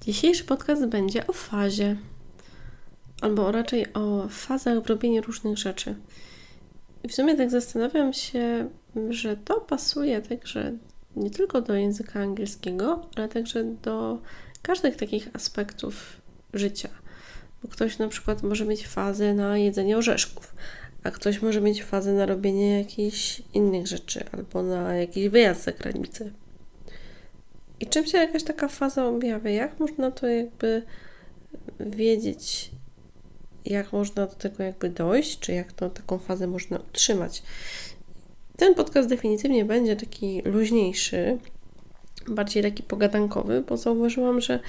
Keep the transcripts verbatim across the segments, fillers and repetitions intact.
Dzisiejszy podcast będzie o fazie, albo raczej o fazach w robieniu różnych rzeczy. I w sumie tak zastanawiam się, że to pasuje także nie tylko do języka angielskiego, ale także do każdych takich aspektów życia. Bo ktoś na przykład może mieć fazę na jedzenie orzeszków, a ktoś może mieć fazę na robienie jakichś innych rzeczy, albo na jakiś wyjazd za granicę. I czym się jakaś taka faza objawia? Jak można to jakby wiedzieć, jak można do tego jakby dojść, czy jak to, taką fazę można utrzymać? Ten podcast definitywnie będzie taki luźniejszy, bardziej taki pogadankowy, bo zauważyłam, że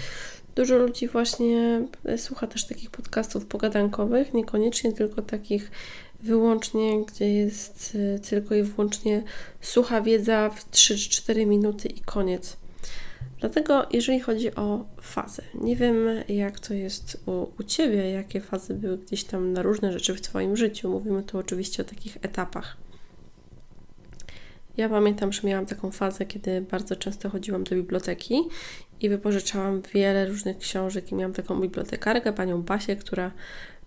dużo ludzi właśnie słucha też takich podcastów pogadankowych, niekoniecznie tylko takich wyłącznie, gdzie jest tylko i wyłącznie sucha wiedza w trzy cztery minuty i koniec. Dlatego jeżeli chodzi o fazę, nie wiem jak to jest u, u Ciebie, jakie fazy były gdzieś tam na różne rzeczy w Twoim życiu. Mówimy tu oczywiście o takich etapach. Ja pamiętam, że miałam taką fazę, kiedy bardzo często chodziłam do biblioteki i wypożyczałam wiele różnych książek i miałam taką bibliotekarkę, panią Basię, która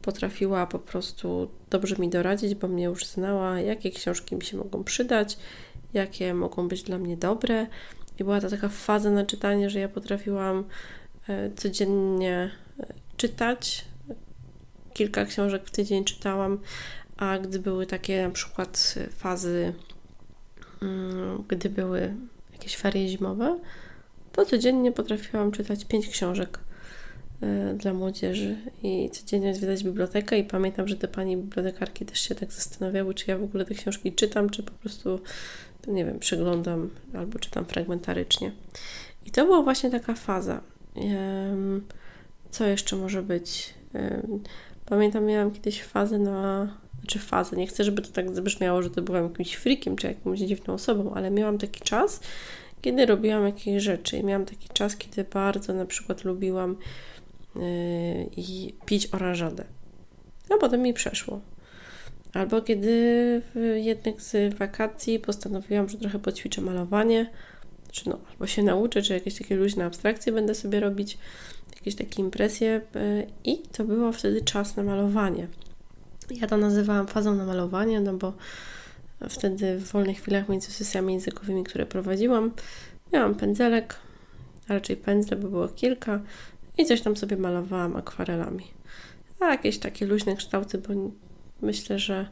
potrafiła po prostu dobrze mi doradzić, bo mnie już znała, jakie książki mi się mogą przydać, jakie mogą być dla mnie dobre. I była to taka faza na czytanie, że ja potrafiłam codziennie czytać. Kilka książek w tydzień czytałam, a gdy były takie na przykład fazy, gdy były jakieś ferie zimowe, to codziennie potrafiłam czytać pięć książek dla młodzieży i codziennie zwiedzać bibliotekę. I pamiętam, że te pani bibliotekarki też się tak zastanawiały, czy ja w ogóle te książki czytam, czy po prostu nie wiem, przeglądam albo czytam fragmentarycznie. I to była właśnie taka faza. Co jeszcze może być? Pamiętam, miałam kiedyś fazę na... Znaczy fazę, nie chcę, żeby to tak zabrzmiało, że to byłam jakimś freakiem, czy jakąś dziwną osobą, ale miałam taki czas, kiedy robiłam jakieś rzeczy. I miałam taki czas, kiedy bardzo na przykład lubiłam yy, pić oranżadę. A potem mi przeszło. Albo kiedy w jednych z wakacji postanowiłam, że trochę poćwiczę malowanie, czy no, albo się nauczę, czy jakieś takie luźne abstrakcje będę sobie robić, jakieś takie impresje i to było wtedy czas na malowanie. Ja to nazywałam fazą na malowanie, no bo wtedy w wolnych chwilach między sesjami językowymi, które prowadziłam, miałam pędzelek, a raczej pędzle, bo było kilka i coś tam sobie malowałam akwarelami. A jakieś takie luźne kształty, bo myślę, że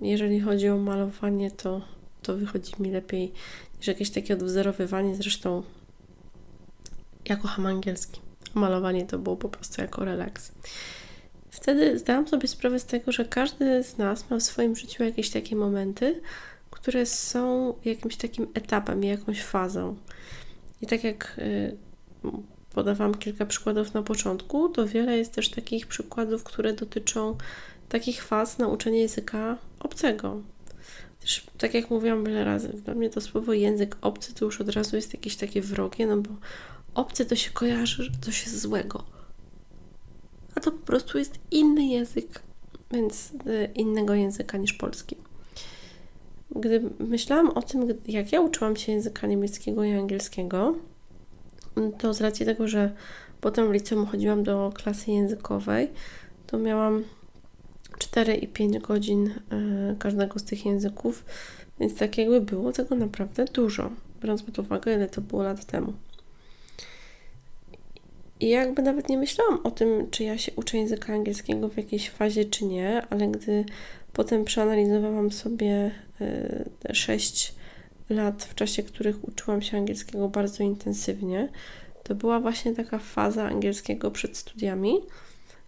jeżeli chodzi o malowanie, to, to wychodzi mi lepiej niż jakieś takie odwzorowywanie. Zresztą ja kocham angielski. Malowanie to było po prostu jako relaks. Wtedy zdałam sobie sprawę z tego, że każdy z nas ma w swoim życiu jakieś takie momenty, które są jakimś takim etapem, jakąś fazą. I tak jak podawałam kilka przykładów na początku, to wiele jest też takich przykładów, które dotyczą takich faz nauczenia języka obcego. Też, tak jak mówiłam wiele razy, dla mnie to słowo język obcy to już od razu jest jakieś takie wrogie, no bo obcy to się kojarzy, że coś jest złego. A to po prostu jest inny język, więc innego języka niż polski. Gdy myślałam o tym, jak ja uczyłam się języka niemieckiego i angielskiego, to z racji tego, że potem w liceum chodziłam do klasy językowej, to miałam cztery i pięć godzin każdego z tych języków, więc tak jakby było tego naprawdę dużo, biorąc pod uwagę, ile to było lat temu. I jakby nawet nie myślałam o tym, czy ja się uczę języka angielskiego w jakiejś fazie, czy nie, ale gdy potem przeanalizowałam sobie sześć lat, w czasie których uczyłam się angielskiego bardzo intensywnie, to była właśnie taka faza angielskiego przed studiami,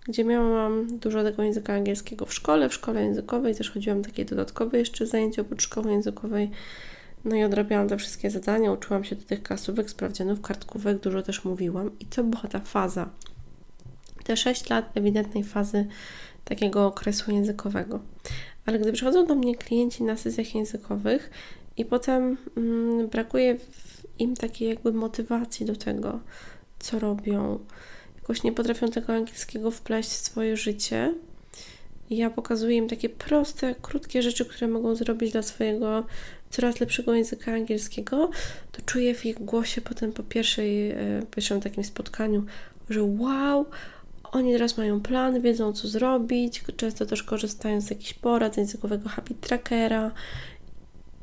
gdzie miałam dużo tego języka angielskiego w szkole, w szkole językowej, też chodziłam do takiej dodatkowej jeszcze zajęcia podszkoły językowej, No i odrabiałam te wszystkie zadania, uczyłam się do tych kasówek, sprawdzianów, kartkówek, dużo też mówiłam. I to była ta faza. Te sześć lat ewidentnej fazy takiego okresu językowego. Ale gdy przychodzą do mnie klienci na sesjach językowych i potem mm, brakuje im takiej jakby motywacji do tego, co robią, jakoś nie potrafią tego angielskiego wpleść w swoje życie, ja pokazuję im takie proste, krótkie rzeczy, które mogą zrobić dla swojego coraz lepszego języka angielskiego, to czuję w ich głosie potem po pierwszej, pierwszym takim spotkaniu, że wow, oni teraz mają plan, wiedzą co zrobić, często też korzystają z jakichś porad, z językowego habit trackera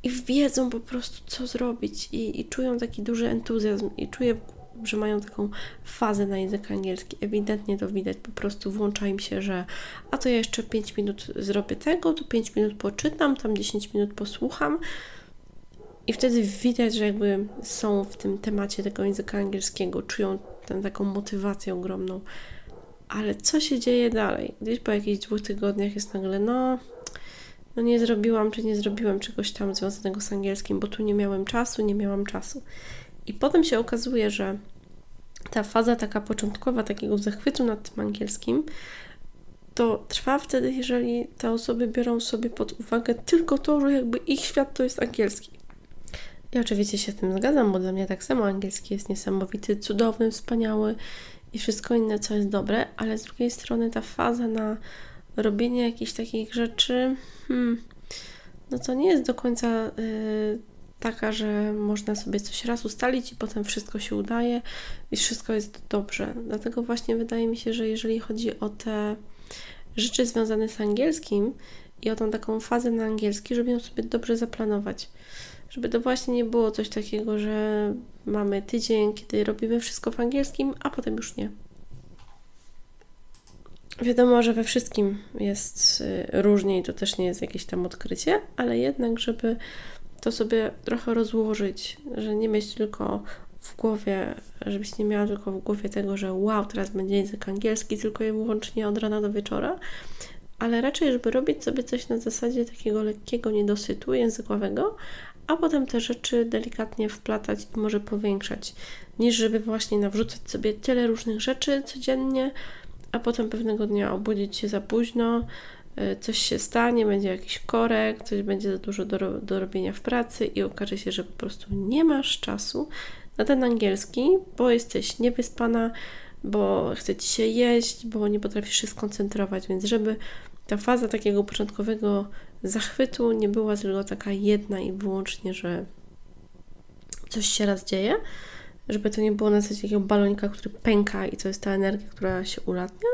i wiedzą po prostu co zrobić i, i czują taki duży entuzjazm i czuję, że mają taką fazę na język angielski. Ewidentnie to widać, po prostu włącza im się, że a to ja jeszcze pięć minut zrobię tego, tu pięć minut poczytam, tam dziesięć minut posłucham i wtedy widać, że jakby są w tym temacie tego języka angielskiego, czują tę taką motywację ogromną. Ale co się dzieje dalej? Gdzieś po jakichś dwóch tygodniach jest nagle, no, no nie zrobiłam, czy nie zrobiłem czegoś tam związanego z angielskim, bo tu nie miałem czasu, nie miałam czasu. I potem się okazuje, że ta faza taka początkowa, takiego zachwytu nad tym angielskim, to trwa wtedy, jeżeli te osoby biorą sobie pod uwagę tylko to, że jakby ich świat to jest angielski. Ja oczywiście się z tym zgadzam, bo dla mnie tak samo angielski jest niesamowity, cudowny, wspaniały i wszystko inne, co jest dobre, ale z drugiej strony ta faza na robienie jakichś takich rzeczy, hmm, no to nie jest do końca yy, taka, że można sobie coś raz ustalić i potem wszystko się udaje i wszystko jest dobrze. Dlatego właśnie wydaje mi się, że jeżeli chodzi o te rzeczy związane z angielskim i o tą taką fazę na angielski, żeby ją sobie dobrze zaplanować. Żeby to właśnie nie było coś takiego, że mamy tydzień, kiedy robimy wszystko w angielskim, a potem już nie. Wiadomo, że we wszystkim jest różnie i to też nie jest jakieś tam odkrycie, ale jednak, żeby to sobie trochę rozłożyć, że nie mieć tylko w głowie, żebyś nie miała tylko w głowie tego, że wow, teraz będzie język angielski, tylko i wyłącznie od rana do wieczora, ale raczej, żeby robić sobie coś na zasadzie takiego lekkiego niedosytu językowego, a potem te rzeczy delikatnie wplatać i może powiększać, niż żeby właśnie nawrzucać sobie tyle różnych rzeczy codziennie, a potem pewnego dnia obudzić się za późno, coś się stanie, będzie jakiś korek, coś będzie za dużo do, do robienia w pracy i okaże się, że po prostu nie masz czasu na ten angielski, bo jesteś niewyspana, bo chce ci się jeść, bo nie potrafisz się skoncentrować, więc żeby ta faza takiego początkowego zachwytu nie była tylko taka jedna i wyłącznie, że coś się raz dzieje, żeby to nie było na zasadzie takiego balonika, który pęka i to jest ta energia, która się ulatnia,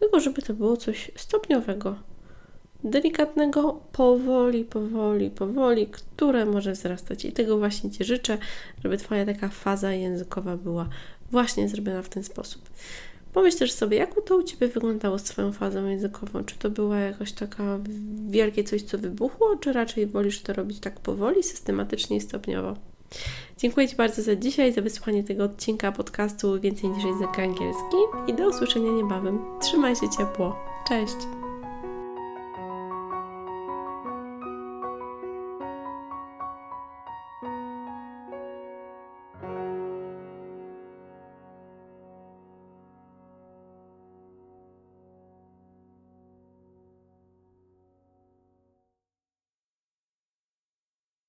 tylko żeby to było coś stopniowego, delikatnego, powoli, powoli, powoli, które może wzrastać. I tego właśnie Ci życzę, żeby Twoja taka faza językowa była właśnie zrobiona w ten sposób. Pomyśl też sobie, jak to u Ciebie wyglądało z Twoją fazą językową? Czy to była jakaś taka wielkie coś, co wybuchło, czy raczej wolisz to robić tak powoli, systematycznie i stopniowo? Dziękuję Ci bardzo za dzisiaj, za wysłuchanie tego odcinka podcastu Więcej niż język angielski i do usłyszenia niebawem. Trzymaj się ciepło. Cześć!